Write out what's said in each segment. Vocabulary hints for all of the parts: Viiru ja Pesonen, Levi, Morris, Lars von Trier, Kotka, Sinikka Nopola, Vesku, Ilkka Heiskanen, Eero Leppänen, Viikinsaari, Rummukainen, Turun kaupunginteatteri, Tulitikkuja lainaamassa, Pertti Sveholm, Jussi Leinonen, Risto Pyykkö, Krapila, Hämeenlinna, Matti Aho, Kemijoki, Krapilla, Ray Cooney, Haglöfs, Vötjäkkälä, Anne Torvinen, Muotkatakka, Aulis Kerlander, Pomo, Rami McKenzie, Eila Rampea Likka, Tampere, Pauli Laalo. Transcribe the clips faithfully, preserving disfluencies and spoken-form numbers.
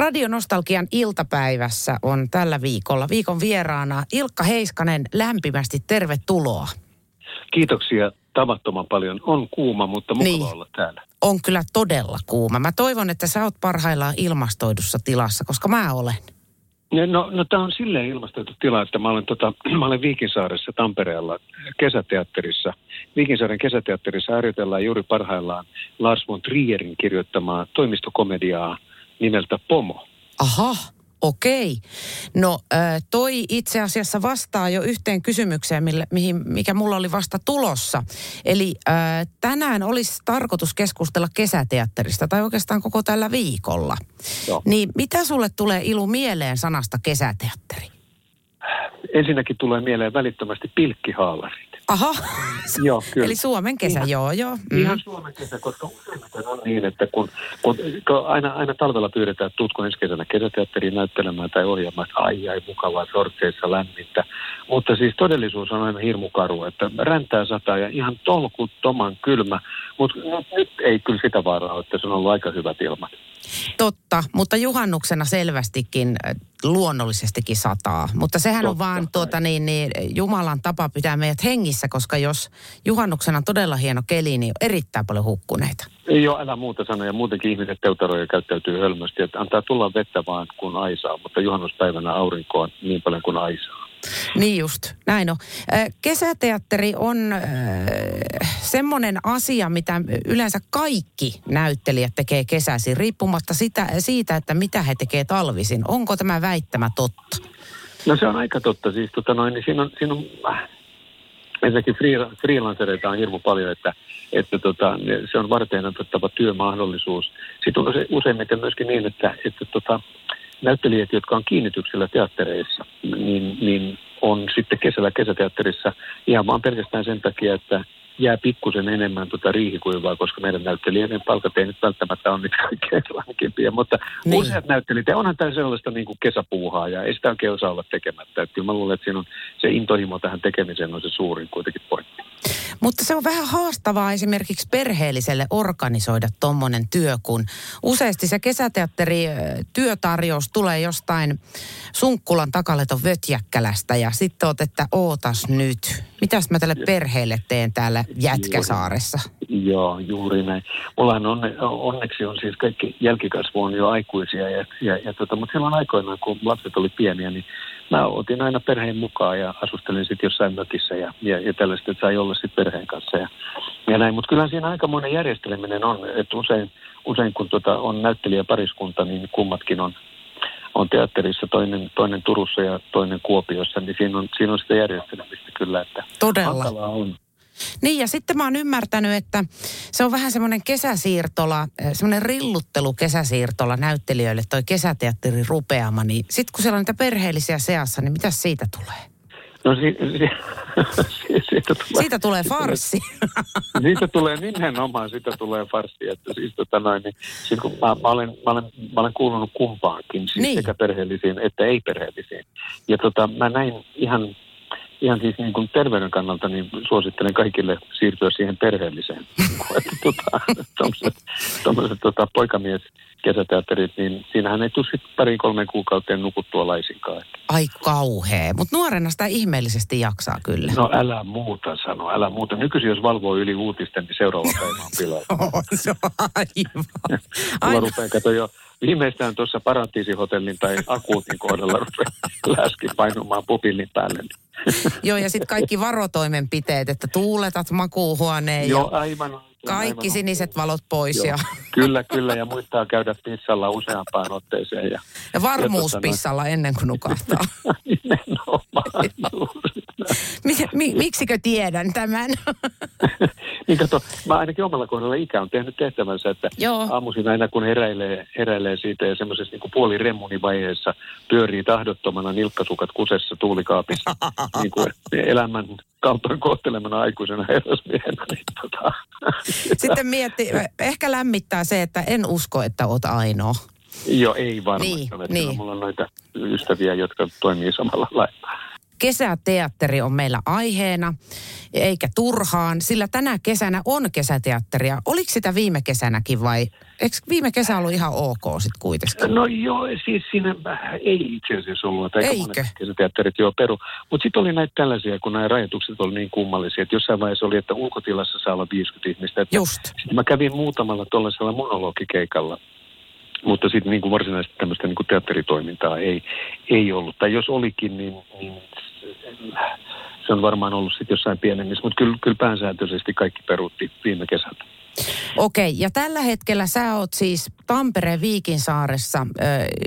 Radionostalgian iltapäivässä on tällä viikolla viikon vieraana Ilkka Heiskanen. Lämpimästi tervetuloa. Kiitoksia tavattoman paljon. On kuuma, mutta mukava niin olla täällä. On kyllä todella kuuma. Mä toivon, että sä oot parhaillaan ilmastoidussa tilassa, koska mä olen. No, no tämä on silleen ilmastoitu tila, että mä olen, tota, mä olen Viikinsaaressa Tampereella kesäteatterissa. Viikinsaaren kesäteatterissa harjoitellaan juuri parhaillaan Lars von Trierin kirjoittamaa toimistokomediaa nimeltä Pomo. Aha, okei. No toi itse asiassa vastaa jo yhteen kysymykseen, mikä mulla oli vasta tulossa. Eli tänään olisi tarkoitus keskustella kesäteatterista, tai oikeastaan koko tällä viikolla. Joo. Niin mitä sulle tulee ilu mieleen sanasta kesäteatteri? Ensinnäkin tulee mieleen välittömästi pilkkihaalarit. Aha, joo, kyllä. Eli Suomen kesä, ihan, joo, joo. Mm. Ihan Suomen kesä, koska useimmiten on niin, että kun, kun, kun aina, aina talvella pyydetään, että tuutko ensi kesänä kesäteatteriin näyttelemään tai ohjaamaan, että ai ai mukavaa, sortseissa lämmintä. Mutta siis todellisuus on aina hirmukaru, että räntää sataa ja ihan tolkuttoman kylmä, mutta nyt ei kyllä sitä vaaraa, että se on ollut aika hyvät ilmat. Totta, mutta juhannuksena selvästikin luonnollisestikin sataa. Mutta sehän Totta. on vaan tuota, niin, niin, Jumalan tapa pitää meidät hengissä, koska jos juhannuksena on todella hieno keli, niin erittäin paljon hukkuneita. Joo, älä muuta sanoa. Ja muutenkin ihmiset teutaroja käyttäytyy hölmösti. Että antaa tulla vettä vaan kun aisaa, mutta juhannuspäivänä aurinkoa niin paljon kuin aisaa. Niin just, näin on. Kesäteatteri on semmoinen asia, mitä yleensä kaikki näyttelijät tekee kesäisin, riippumatta sitä, siitä, että mitä he tekee talvisin. Onko tämä väittämä totta? No se on aika totta. Siis, tota noin, niin siinä on, siinä on ensinnäkin freelancereita on hirmu paljon, että, että tota, se on varteenotettava työmahdollisuus. Sitten on useimmiten myöskin niin, että... että tota, näyttelijät, jotka on kiinnityksellä teattereissa, niin, niin on sitten kesällä kesäteatterissa ihan vaan pelkästään sen takia, että jää pikkusen enemmän tuota riihikuivaa, koska meidän näyttelijöiden palkat ei nyt välttämättä ole niitä kaikkein lankimpia, mutta niin useat näyttelijät, ja onhan tämä sellaista niin kuin kesäpuuhaa, ja ei sitä oikein osaa olla tekemättä. Että kyllä mä luulen, että siinä on se intohimo tähän tekemiseen on se suurin kuitenkin pointti. Mutta se on vähän haastavaa esimerkiksi perheelliselle organisoida tuommoinen työ, kun useasti se kesäteatterityötarjous tulee jostain Sunkkulan takaleton Vötjäkkälästä, ja sitten oot, että ootas nyt, mitäs mä tälle perheelle teen täällä Jätkasaaressa? Juuri, joo, juuri näin. Mullahan onne, onneksi on siis kaikki jälkikasvu on jo aikuisia, ja, ja, ja tota, mutta silloin aikoinaan, kun lapset oli pieniä, niin mä otin aina perheen mukaan ja asustelin sitten jossain mökissä ja, ja, ja tällaista, että sai olla sitten perheen kanssa ja, ja näin. Mutta kyllähän siinä aikamoinen järjesteleminen on, että usein, usein kun tota on näyttelijäpariskunta, niin kummatkin on, on teatterissa, toinen, toinen Turussa ja toinen Kuopiossa, niin siinä on, siinä on sitä järjestelemistä kyllä, että hankalaa on. Niin ja sitten mä oon ymmärtänyt, että se on vähän semmoinen kesäsiirtola, semmoinen rilluttelu kesäsiirtola näyttelijöille toi kesäteatterin rupeama, niin sit kun siellä on niitä perheellisiä seassa, niin mitäs siitä tulee? No si- si- siitä tulee... Siitä tulee farssi. Siitä tulee nimenomaan, siitä tulee farssi, että siis tota noin, niin siis kun mä, mä, olen, mä, olen, mä olen kuulunut kumpaankin, siis niin sekä perheellisiin että ei-perheellisiin. Ja tota mä näin ihan... Ihan siis niin kuin terveyden kannalta niin suosittelen kaikille siirtyä siihen perheelliseen. Tota, tuommoiset tota, poikamies-kesäteatterit, niin siinähän ei tule sitten pariin kolmeen kuukauteen nukuttua laisinkaan. Ai kauhea, mutta nuorena sitä ihmeellisesti jaksaa kyllä. No älä muuta sano, älä muuta. Nykyisin jos valvoo yli uutisten, niin seuraava päivä on pilalla. Se on aivan. Mulla rupeaa katsoa jo. Viimeistään tuossa Paratiisihotellin tai Akuutin kohdalla rupeaa läski painumaan pupillin päälle. Joo, ja sitten kaikki varotoimenpiteet, että tuuletat makuuhuoneen ja Joo, aivan, kaikki aivan. siniset valot pois. Joo, ja... Kyllä, kyllä, ja muistaa käydä pissalla useampaan otteeseen. Ja, ja varmuus ja pissalla ennen kuin nukahtaa. Nimenomaan juuri. Mi- miksikö tiedän tämän? Niin kato, mä ainakin omalla kohdalla ikä on tehnyt tehtävänsä, että Joo. aamuisin aina kun heräilee, heräilee siitä ja semmoisessa niin kuin puoliremmunivaiheessa pyörii tahdottomana nilkkasukat kusessa tuulikaapissa niin kuin elämän kaltoin kohtelemana aikuisena herrasmiehenä. Niin tota. Sitten mietti, ehkä lämmittää se, että en usko, että oot ainoa. Joo, ei varmasti niin, ole. Niin. Mulla on noita ystäviä, jotka toimii samalla lailla. kesäteatteri on meillä aiheena, eikä turhaan, sillä tänä kesänä on kesäteatteria. Oliko sitä viime kesänäkin vai? Eikö viime kesä ollut ihan ok sitten kuitenkin? No joo, siis siinä ei itse asiassa ollut. Eikö? Monet kesäteatterit joo peru. Mutta sitten oli näitä tällaisia, kun nämä rajoitukset oli niin kummallisia, että jossain vaiheessa oli, että ulkotilassa saa olla viisikymmentä ihmistä. Että just. Sitten mä kävin muutamalla tuollaisella monologikeikalla. Mutta sitten niin kuin varsinaisesti tämmöistä niin kuin teatteritoimintaa ei, ei ollut. Tai jos olikin, niin, niin se on varmaan ollut sitten jossain pienemmissä. Mutta kyllä, kyllä pääsääntöisesti kaikki peruutti viime kesältä. Okei, ja tällä hetkellä sä oot siis Tampereen Viikinsaaressa ö,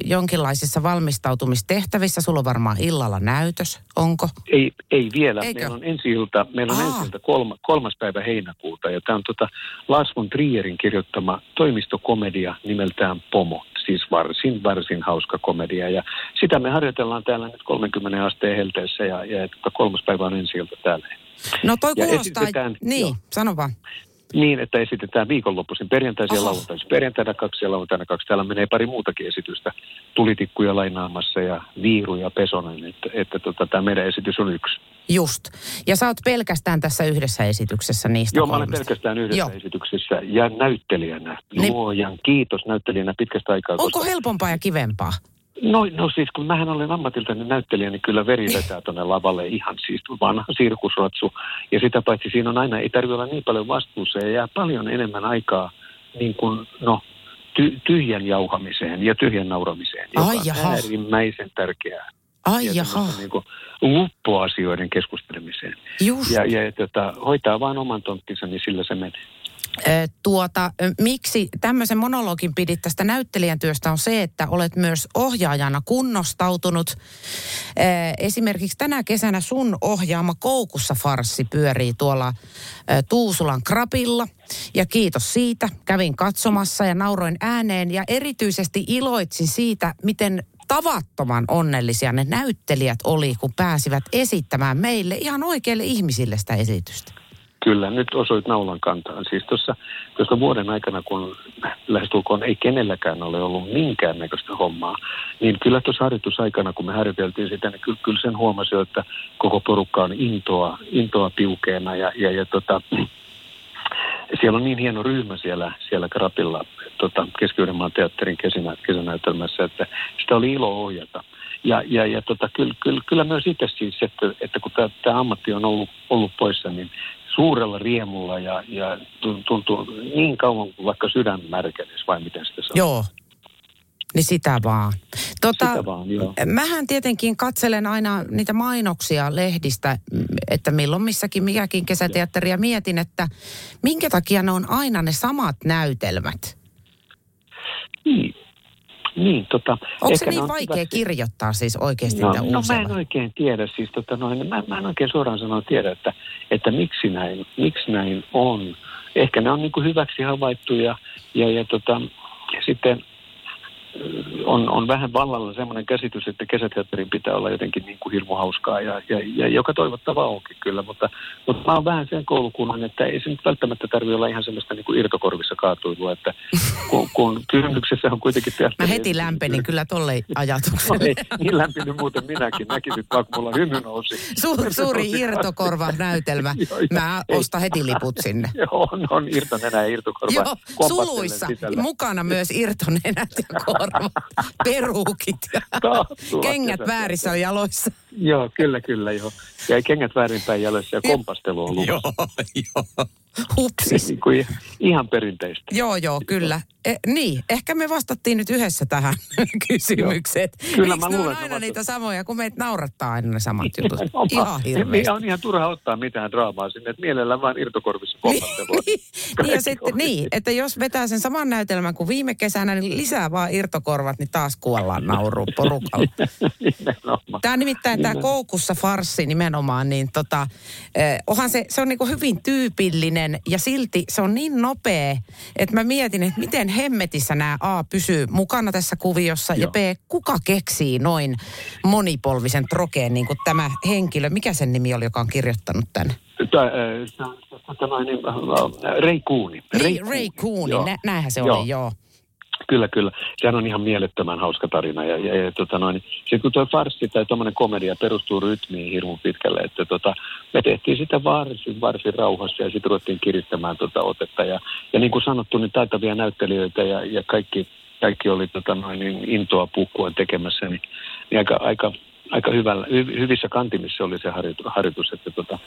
jonkinlaisissa valmistautumistehtävissä. Sulla on varmaan illalla näytös, onko? Ei, ei vielä. Eikö? Meillä on ensi ilta, meillä on ensi ilta kolma, kolmas päivä heinäkuuta. Ja tämä on tota Lars von Trierin kirjoittama toimistokomedia nimeltään Pomo. Siis varsin, varsin hauska komedia. Ja sitä me harjoitellaan täällä nyt kolmekymmentä asteen helteessä ja, ja kolmas päivä on ensi ilta täällä. No toi ja kuulostaa, niin, jo. Sano vaan. Niin, että esitetään viikonloppuisin perjantaisin ja lauantaisin. Perjantaina kaksi ja lauantaina kaksi. Täällä menee pari muutakin esitystä. Tulitikkuja lainaamassa ja Viiru ja Pesonen. Että, että tota, tämä meidän esitys on yksi. Just. Ja sä oot pelkästään tässä yhdessä esityksessä niistä Joo, kolmesta. Mä olen pelkästään yhdessä Joo. esityksessä ja näyttelijänä. Luojan niin. Kiitos näyttelijänä pitkästä aikaa. Onko koska... helpompaa ja kivempaa? No, no siis, kun mähän olen ammatiltani näyttelijä, niin kyllä veri vetää tuonne lavalle ihan siis vanha sirkusratsu. Ja sitä paitsi siinä on aina, ei tarvitse olla niin paljon vastuussa ja jää paljon enemmän aikaa niin kuin, no, ty- tyhjän jauhamiseen ja tyhjän nauramiseen, joka Ai jaha. on äärimmäisen tärkeää. Ai ja jaha. Niin kuin luppuasioiden keskustelemiseen. Just. Ja, ja tota, hoitaa vaan oman tonttinsa, niin sillä se menee. Tuota, miksi tämmöisen monologin pidit tästä näyttelijän työstä on se, että olet myös ohjaajana kunnostautunut. Esimerkiksi tänä kesänä sun ohjaama Koukussa farssi pyörii tuolla Tuusulan Krapilla. Ja kiitos siitä. Kävin katsomassa ja nauroin ääneen ja erityisesti iloitsin siitä, miten tavattoman onnellisia ne näyttelijät oli, kun pääsivät esittämään meille ihan oikeille ihmisille sitä esitystä. Kyllä, nyt osoit naulan kantaan. Siis tuossa vuoden aikana, kun lähestulkoon ei kenelläkään ole ollut minkäännäköistä hommaa, niin kyllä tuossa harjoitusaikana, kun me harjoiteltiin sitä, niin kyllä, kyllä sen huomasi, että koko porukka on intoa, intoa piukeena ja, ja, ja tota, siellä on niin hieno ryhmä siellä, siellä Krapilla tota, Keski-Uusimaan teatterin kesänä, kesänäytelmässä, että sitä oli ilo ohjata. Ja, ja, ja tota, kyllä, kyllä, kyllä myös itse siis, että, että kun tämä ammatti on ollut, ollut poissa, niin suurella riemulla ja, ja tuntuu niin kauan kuin vaikka sydän märkänis, vai miten sitä sanoo? Joo, niin sitä vaan. Tota, sitä vaan, joo. Mähän tietenkin katselen aina niitä mainoksia lehdistä, että milloin missäkin mikäkin kesäteatteria mietin, että minkä takia ne on aina ne samat näytelmät? Niin. Niin, tota, onko se niin on vaikea hyvä... kirjoittaa siis oikeasti no, niitä uusia? No mä en oikein tiedä, siis tota noin, mä, mä en oikein suoraan sanoen tiedä, että, että miksi, näin, miksi näin on. Ehkä ne on niin kuin hyväksi havaittuja ja, ja tota, sitten on, on vähän vallalla semmoinen käsitys, että kesäteatterin pitää olla jotenkin niin kuin hirmu hauskaa ja, ja, ja joka toivottavaa onkin kyllä, mutta, mutta mä oon vähän sen koulukunnan, että ei se nyt välttämättä tarvitse olla ihan semmoista niin kuin irtokorvissa kaatuilua, että kun, kun kysymyksessä on kuitenkin teatteri. Mä heti lämpenin kyllä tolle ajatukselle. Ei, niin lämpenin muuten minäkin, näkisit vaan kun mulla hymy nousi. Su- suuri irtokorvan näytelmä. Mä ostan heti liput sinne. Joo, on, on irtonenä ja irtokorva. Joo, suluissa mukana myös irtonenät ja korva. Peruukit ja tahtua, kengät kesä. Väärissä jaloissa. Joo, kyllä, kyllä, joo. Ja kengät väärinpäin jaloissa ja kompastelu on luvassa. Joo, joo. Hupsis. Niin kuin ihan perinteistä. Joo, joo, kyllä. E, niin, ehkä me vastattiin nyt yhdessä tähän kysymykseen. Kyllä, mä luulen, ne on aina niitä samoja, kun meitä naurattaa aina ne samat jutut? Ihan hirveästi. On ihan turha ottaa mitään draamaa sinne, että mielellään vaan irtokorvissa kompastelua. Niin, ja sitten niin, että jos vetää sen saman näytelmän kuin viime kesänä, niin lisää vaan irtokorvat, niin taas kuollaan nauruun porukalla. Tämä nimittäin tämä Koukussa farssi nimenomaan, niin tota, eh, onhan se, se on niinku hyvin tyypillinen. Ja silti se on niin nopea, että mä mietin, että miten hemmetissä nämä A pysyy mukana tässä kuviossa Joo. ja B, kuka keksii noin monipolvisen trokeen, niin kuin tämä henkilö. Mikä sen nimi oli, joka on kirjoittanut tämän? Tämä, tämä, tämä, Ray Cooney. Ray Cooney, näinhän se oli, joo. Kyllä, kyllä. Sehän on ihan mielettömän hauska tarina. Ja, ja, ja tota noin, sit kun tuo farssi tai tuommoinen komedia perustuu rytmiin hirveän pitkälle, että tota, me tehtiin sitä varsin, varsin rauhassa ja sitten ruvettiin kiristämään tota otetta. Ja, ja niin kuin sanottu, niin taitavia näyttelijöitä ja, ja kaikki, kaikki oli tota noin, niin intoa pukkua tekemässä, niin, niin aika, aika, aika hyvällä, hy, hyvissä kantimissa oli se harjoitus, että tota...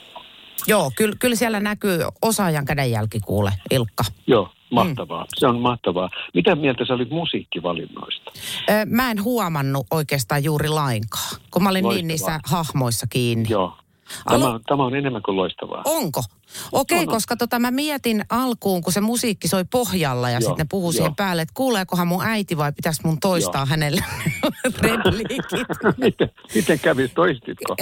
Joo, kyllä, kyllä siellä näkyy osaajan kädenjälki, kuule, Ilkka. Joo, mahtavaa. Mm. Se on mahtavaa. Mitä mieltä sä olit musiikkivalinnoista? Öö, mä en huomannut oikeastaan juuri lainkaan, kun mä olin loistavaa. Niin niissä hahmoissa kiinni. Joo. Tämä, Alo... tämä on enemmän kuin loistavaa. Onko? Okei, okay, koska tota, mä mietin alkuun, kun se musiikki soi pohjalla ja sitten ne puhuu siihen päälle, että kuuleekohan mun äiti vai pitäisi mun toistaa joo. hänelle repliikit. miten, miten kävi, toistitko?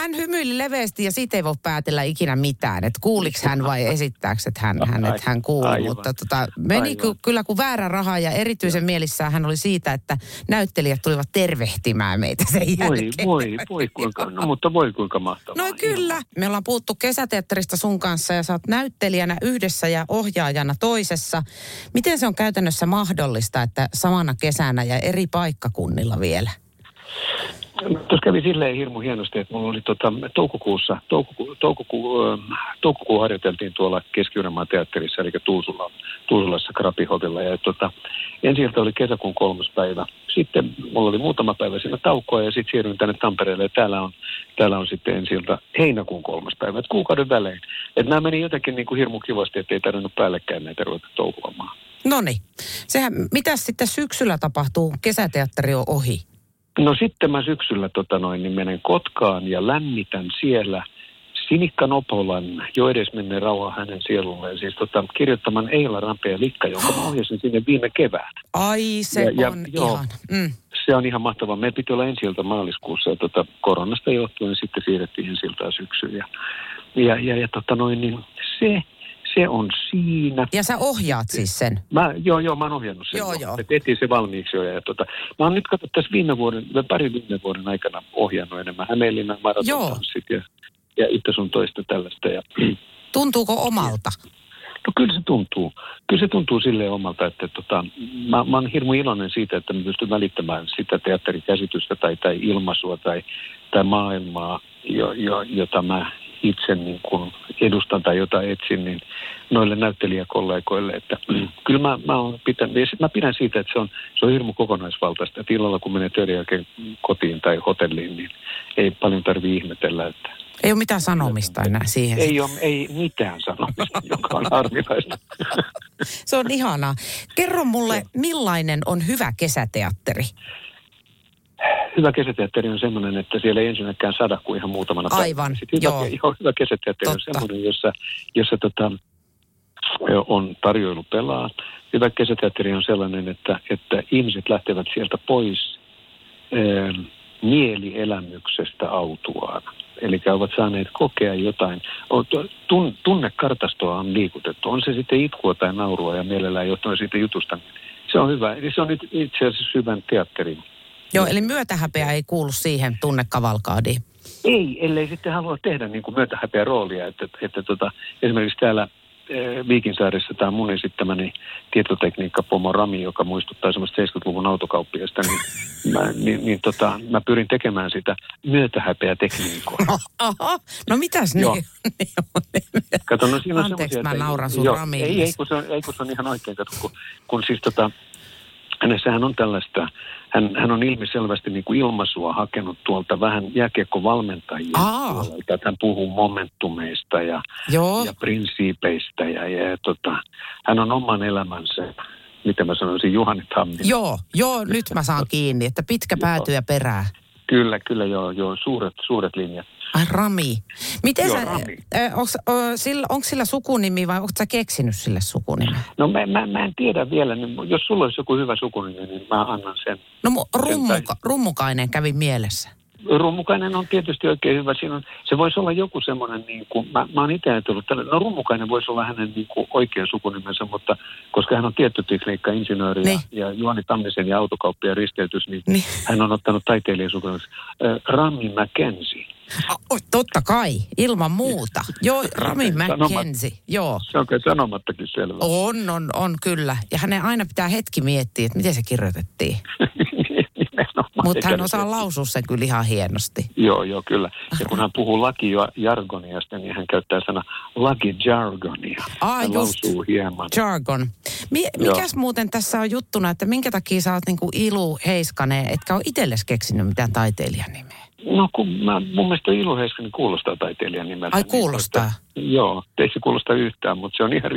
Hän hymyili leveästi ja siitä ei voi päätellä ikinä mitään, että kuuliks hän vai esittääks, että hän, hän, et hän kuuli. Mutta tota, meni ky- kyllä kuin väärä raha ja erityisen mielissään hän oli siitä, että näyttelijät tulivat tervehtimään meitä sen jälkeen. Voi, voi, voi kuinka, no, mutta voi kuinka mahtavaa. No kyllä, joo. Me ollaan puhuttu kesäteatterista sun kanssa ja sä oot näyttelijänä yhdessä ja ohjaajana toisessa. Miten se on käytännössä mahdollista, että samana kesänä ja eri paikkakunnilla vielä? Tuossa kävi silleen hirmu hienosti, että mulla oli tota, toukokuussa, toukoku, toukoku, toukokuun harjoiteltiin tuolla Keski-Uusimaan teatterissa, eli Tuusula, Tuusulassa Krapihovilla. Ja tota, ensi ilta oli kesäkuun kolmas päivä. Sitten mulla oli muutama päivä siinä taukoa ja sitten siirryin tänne Tampereelle. Ja täällä on, täällä on sitten ensi ilta heinäkuun kolmas päivä, että kuukauden välein. Että nämä meni jotenkin niin kuin hirmu kivasti, että ei tarvinnut päällekkäin näitä ruveta touhuamaan. No niin. Mitäs sitten syksyllä tapahtuu? Kesäteatteri on ohi. No sitten mä syksyllä tota noin, niin menen Kotkaan ja lämmitän siellä Sinikka Nopolan Jo edes menne rauha hänen sielulleen. Siis tota, kirjoittaman Eila Rampea Likka, jonka mä ohjasin sinne viime keväänä. Ai se ja, on ja, ihan. Mm. Se on ihan mahtavaa. Meillä piti olla ensi ilta maaliskuussa ja tota, koronasta johtuen sitten siirrettiin ensi iltaa syksyyn. Ja, ja, ja, ja tota noin, niin se... Se on siinä. Ja sä ohjaat siis sen? Mä, joo, joo, mä oon ohjannut sen. Joo, joo. Me tehtiin se valmiiksi jo. Ja tota, mä oon nyt katso tässä viime vuoden, pari viime vuoden aikana ohjannut enemmän Hämeenlinnan maratotanssit ja, ja itse sun toista tällaista. Ja, tuntuuko omalta? Ja, no kyllä se tuntuu. Kyllä se tuntuu silleen omalta, että tota, mä, mä oon hirmu iloinen siitä, että mä pystyn välittämään sitä teatterikäsitystä tai, tai ilmaisua tai, tai maailmaa, jo, jo, jota mä... itse niin kuin edustan tai jota etsin, niin noille näyttelijäkollegoille, että mm. kyllä mä, mä, on pitänyt, ja sit mä pidän siitä, että se on, se on hirmu kokonaisvaltaista, että illalla kun menee töiden jälkeen kotiin tai hotelliin, niin ei paljon tarvitse ihmetellä, että... Ei ole mitään sanomista enää siihen. Ei ole, ei mitään sanomista, joka on harvinaista. Se on ihanaa. Kerro mulle, millainen on hyvä kesäteatteri? Hyvä kesäteatteri on semmoinen, että siellä ei ensinnäkään sada kuin ihan muutamana päivänä. Aivan, päivänä. Joo. Hyvä, hyvä kesäteatteri on semmoinen, jossa, jossa tota, on tarjoilu pelaa. Hyvä kesäteatteri on sellainen, että, että ihmiset lähtevät sieltä pois äh, mielielämyksestä autuaana. Eli ovat saaneet kokea jotain. Tunnekartastoa on liikutettu. On se sitten itkua tai naurua ja mielellään jotain siitä jutusta. Se on hyvä. Eli se on nyt itse asiassa hyvän teatterin. Joo, eli myötähäpeä ei kuulu siihen tunnekavalkaadiin. Ei, ellei sitten halua tehdä niin kuin myötähäpeä roolia. Että, että tota, esimerkiksi täällä e, Viikinsaarissa tämä mun esittämäni tietotekniikka Pomo Rami, joka muistuttaa semmoista seitsemänkymmentäluvun autokauppiasta, niin, mä, niin, niin tota, mä pyrin tekemään sitä myötähäpeä tekniikkoa. No, aha, no mitäs ne? Joo. Kato, no siinä on anteeksi, mä nauran sun Ramiin. Ei, ei, kun se on, ei, kun se on ihan oikein, kato, kun, kun siis tota... Hänessähän on tällaista, hän, hän on ilmiselvästi niin kuin ilmaisua hakenut tuolta vähän jääkiekkovalmentajien puolelta, että hän puhuu momentumeista ja, ja prinsiipeistä ja, ja tota, hän on oman elämänsä, miten mä sanoisin, Juhani Tamminen. Joo, joo, nyt mä saan kiinni, että pitkä pääty ja perää. Kyllä, kyllä, joo, joo, suuret, suuret linjat. Ai Rami. Miten joo, sä, Rami. Ö, onks, ö, sillä, onko sillä sukunimi vai onko sä keksinyt sille sukunimi? No mä, mä, mä en tiedä vielä, niin jos sulla olisi joku hyvä sukunimi, niin mä annan sen. No mu, rummuka, Rummukainen kävi mielessä. Rummukainen on tietysti oikein hyvä. Siinä on, se voisi olla joku semmoinen, niin kuin, mä, mä oon itse ajatellut, no Rummukainen voisi olla hänen niin kuin oikea sukunimensä, mutta koska hän on tietotekniikka-insinööri niin. ja, ja Juhani Tammisen ja autokauppia risteytys, niin, niin hän on ottanut taiteilijan sukunimensä. Rami McKenzie. O, totta kai, ilman muuta. Joo, Rami McKenzie, joo. Se on kai sanomattakin selvä. On, on, on kyllä. Ja hänen aina pitää hetki miettiä, että miten se kirjoitettiin. Mutta hän osaa lausua sen kyllä ihan hienosti. Joo, joo, kyllä. Ja kun hän puhuu lakijargoniasta, niin hän käyttää sana lakijargonia. Ah, hän just. Lausuu hieman. Jargon. M- mikäs muuten tässä on juttuna, että minkä takia sä oot niin kuin Ilu Heiskanen, etkä ole itsellesi keksinyt mitään taiteilijan nimeä? No kun mä, mun mielestä Ilu Heiskanen kuulostaa taiteilijan nimeltä. Ai kuulostaa? Niin, että, joo, ei se kuulosta yhtään, mutta se on ihan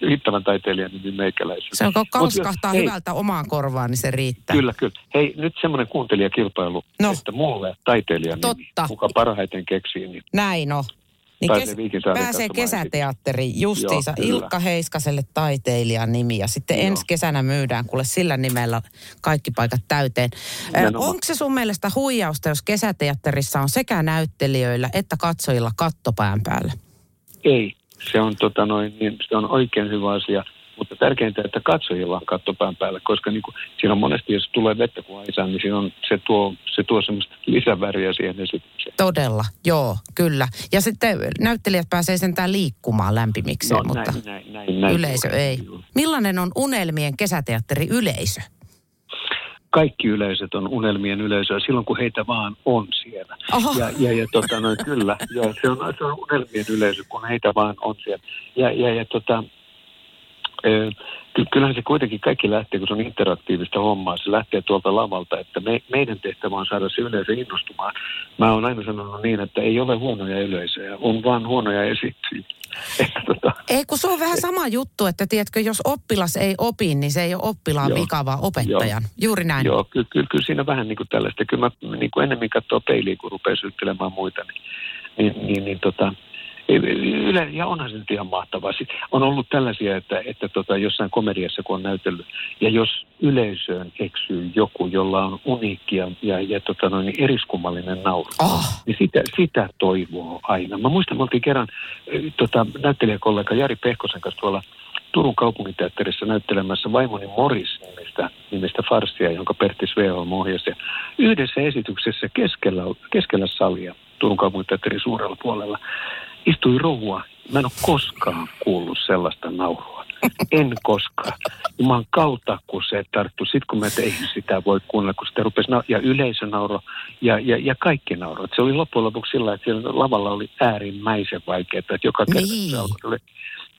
riittävän taiteilijan nimi meikäläisyys. Se on, kun kalskahtaa mut, hyvältä hei, omaan korvaan, niin se riittää. Kyllä, kyllä. Hei, nyt semmoinen kuuntelijakilpailu, no, että mulle taiteilijan nimi, kuka parhaiten keksii. Niin näin on. Niin kes- pääsee kesäteatteriin justiinsa Ilkka Heiskaselle taiteilijan nimi ja sitten joo, ensi kesänä myydään kuule sillä nimellä kaikki paikat täyteen. Ö, onko se sun mielestä huijausta, jos kesäteatterissa on sekä näyttelijöillä että katsojilla kattopään päällä? Ei, se on, tota noin, niin, se on oikein hyvä asia, mutta tärkeintä, että katsojilla on kattopään päällä, koska niin kuin, siinä on monesti, jos tulee vettä kuin aisaan, niin siinä on, se tuo, se tuo semmoista lisäväriä siihen esitykseen. Todella, joo, kyllä. Ja sitten näyttelijät pääsee sentään liikkumaan lämpimikseen, no, mutta näin, näin, näin, näin, yleisö näin, ei. Joo. Millainen on unelmien kesäteatteri yleisö? Kaikki yleisöt on unelmien yleisöä silloin, kun heitä vaan on siellä. Oho. Ja, ja, ja tota, no, kyllä, ja, se, on, se on unelmien yleisö, kun heitä vaan on siellä. Ja, ja, ja tota... Kyllähän se kuitenkin kaikki lähtee, kun se on interaktiivista hommaa, se lähtee tuolta lavalta, että me, meidän tehtävä on saada se yleisö innostumaan. Mä oon aina sanonut niin, että ei ole huonoja yleisöjä, on vaan huonoja esittäjiä. Tota, ei kun se on vähän sama juttu, että tiedätkö, jos oppilas ei opi, niin se ei ole oppilaan joo, vika, vaan opettajan. Joo, juuri näin. Joo, kyllä ky- ky- siinä vähän niin kuin tällaista. Kyllä mä niin kuin enemmän katsoo peiliin, kun rupeaa syyttelemään muita, niin, niin, niin, niin tota... Yle, ja onhan se nyt ihan mahtavaa. Sitten on ollut tällaisia, että, että tota, jossain komediassa kun on näytellyt, ja jos yleisöön eksyy joku, jolla on uniikki ja, ja, ja tota, noin, eriskummallinen nauru, oh, niin sitä, sitä toivoo aina. Mä muistan, me oltiin kerran tota, näyttelijäkollega Jari Pehkosen kanssa tuolla Turun kaupunginteatterissa näyttelemässä vaimoni Morris nimistä, nimistä farssia, jonka Pertti Sveholm ohjasi. Yhdessä esityksessä keskellä, keskellä salia Turun kaupunginteatterin suurella puolella istui rohua. Mä en ole koskaan kuullut sellaista naurua. En koskaan. Mä oon kautta, kun se tarttui. Sitten kun mä tein sitä voi kuunnella, kun sitä rupesi na- ja yleisö nauro ja, ja, ja kaikki nauro. Se oli loppujen lopuksi sillä, että siellä lavalla oli äärimmäisen vaikeaa, että joka kerta niin, se alkoi.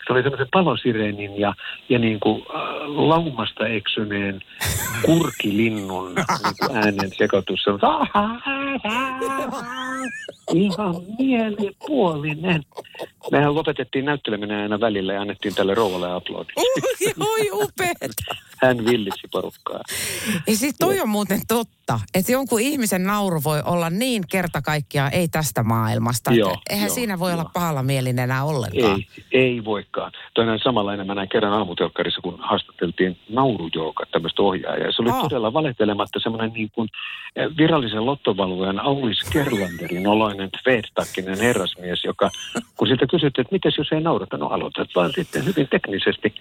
Se oli semmoisen palosireenin ja, ja niin kuin äh, laumasta eksyneen kurkilinnun niin kuin äänen sekoitus. Se on ihan mielipuolinen. Mehän lopetettiin näytteleminen aina välillä ja annettiin tälle rouvalle aplodit. Oi upeeta. Hän villisi porukkaa. Ja siis toi on muuten totta, että jonkun ihmisen nauru voi olla niin kerta kaikkiaan ei tästä maailmasta. Joo, eihän joo, siinä voi joo, olla pahalla mielinen enää ollenkaan. Ei, ei voikaan. Toinen samanlainen, mä näin kerran aamutelkkarissa, kun haastateltiin naurujoukat, tämmöistä ohjaajaa. Se oli oh, todella valehtelematta semmoinen niin kuin virallisen lottovalueen Aulis Kerlanderin oloinen tveettakkinen herrasmies, joka kun siltä kysyttiin, että mitäs jos ei naurata, no aloitat vaan sitten hyvin teknisesti.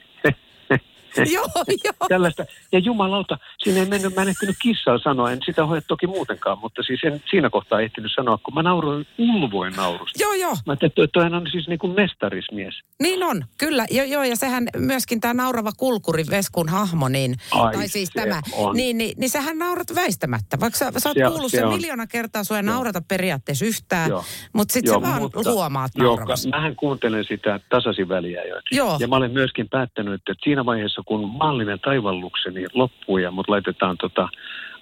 Joo, joo. Tällaista. Ja jumalauta, siinä ei mennyt, mä en ehtinyt kissaa sanoa, en sitä hoida toki muutenkaan, mutta siis en siinä kohtaa ehtinyt sanoa, kun mä nauroin ulvoin naurusta. Joo, joo. Mä ajattelin, että toihan on siis niin kuin mestarismies. Niin on, kyllä. Joo, joo, ja sehän myöskin tämä naurava kulkuri Veskun hahmo, niin, ai, tai siis tämä, on, niin, niin, niin sähän naurat väistämättä, vaikka sä, sä oot se, kuullut se sen on, miljoona kertaa, sua ei naurata periaatteessa yhtään, joo, mutta sit joo, sä vaan mutta, huomaat nauravasta. Joo, mähän kuuntelen sitä tasasin väliä jo. Joo. Ja mä olen myöskin päättänyt, että siinä vaiheessa, kun maallinen taivallukseni loppuu ja mut laitetaan tota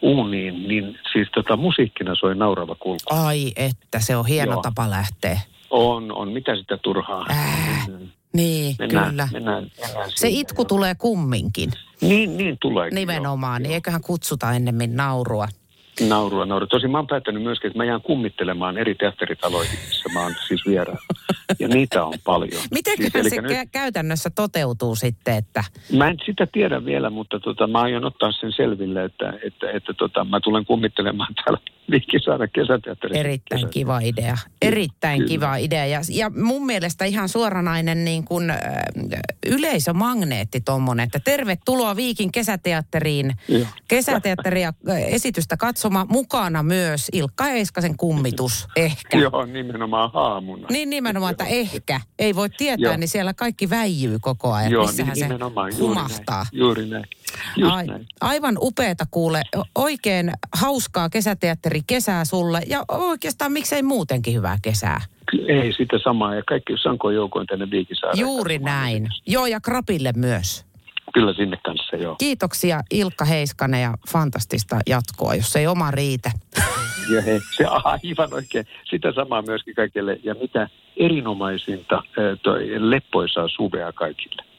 uuniin, niin siis tota musiikkina soi naurava kulku. Ai että, se on hieno joo, tapa lähteä. On, on. Mitä sitä turhaa? Äh, niin, mennään, kyllä. Mennään, mennään se siihen, itku joo, tulee kumminkin. Niin, niin tulee. Nimenomaan, joo, niin eiköhän kutsuta ennemmin naurua. Naurua, naurua. Tosin mä oon päättänyt myöskin, että mä jään kummittelemaan eri teatteritaloihin, missä mä oon siis vieraan. Ja niitä on paljon. Mitenköhän siis, se nyt... käytännössä toteutuu sitten, että... Mä en sitä tiedä vielä, mutta tota, mä aion ottaa sen selville, että, että, että tota, mä tulen kummittelemaan täällä Viikinsaaren kesäteatteri. Erittäin kesä. kiva idea. Erittäin Kyllä. kiva idea. Ja, ja mun mielestä ihan suoranainen niin kuin, äh, yleisömagneetti tuommoinen, että tervetuloa Viikin kesäteatteriin. Joo. Kesäteatteria esitystä katsoma mukana myös Ilkka Heiskasen kummitus, ehkä. Joo, nimenomaan haamuna. Niin nimenomaan, että ehkä. Ei voi tietää, Joo. niin siellä kaikki väijyy koko ajan. Joo, missähän se humahtaa. Juuri näin. Ai, aivan upeeta kuule. Oikein hauskaa kesäteatteri kesää sulle ja oikeastaan miksei muutenkin hyvää kesää. Ei sitä samaa ja kaikki sankoon joukoon tänne Viikinsaareen. Juuri näin. Joo ja Krapille myös. Kyllä sinne kanssa joo. Kiitoksia Ilkka Heiskanen ja fantastista jatkoa, jos ei oma riitä. Ja hei, se aivan oikein. Sitä samaa myöskin kaikille ja mitä erinomaisinta toi leppoisaa suvea kaikille.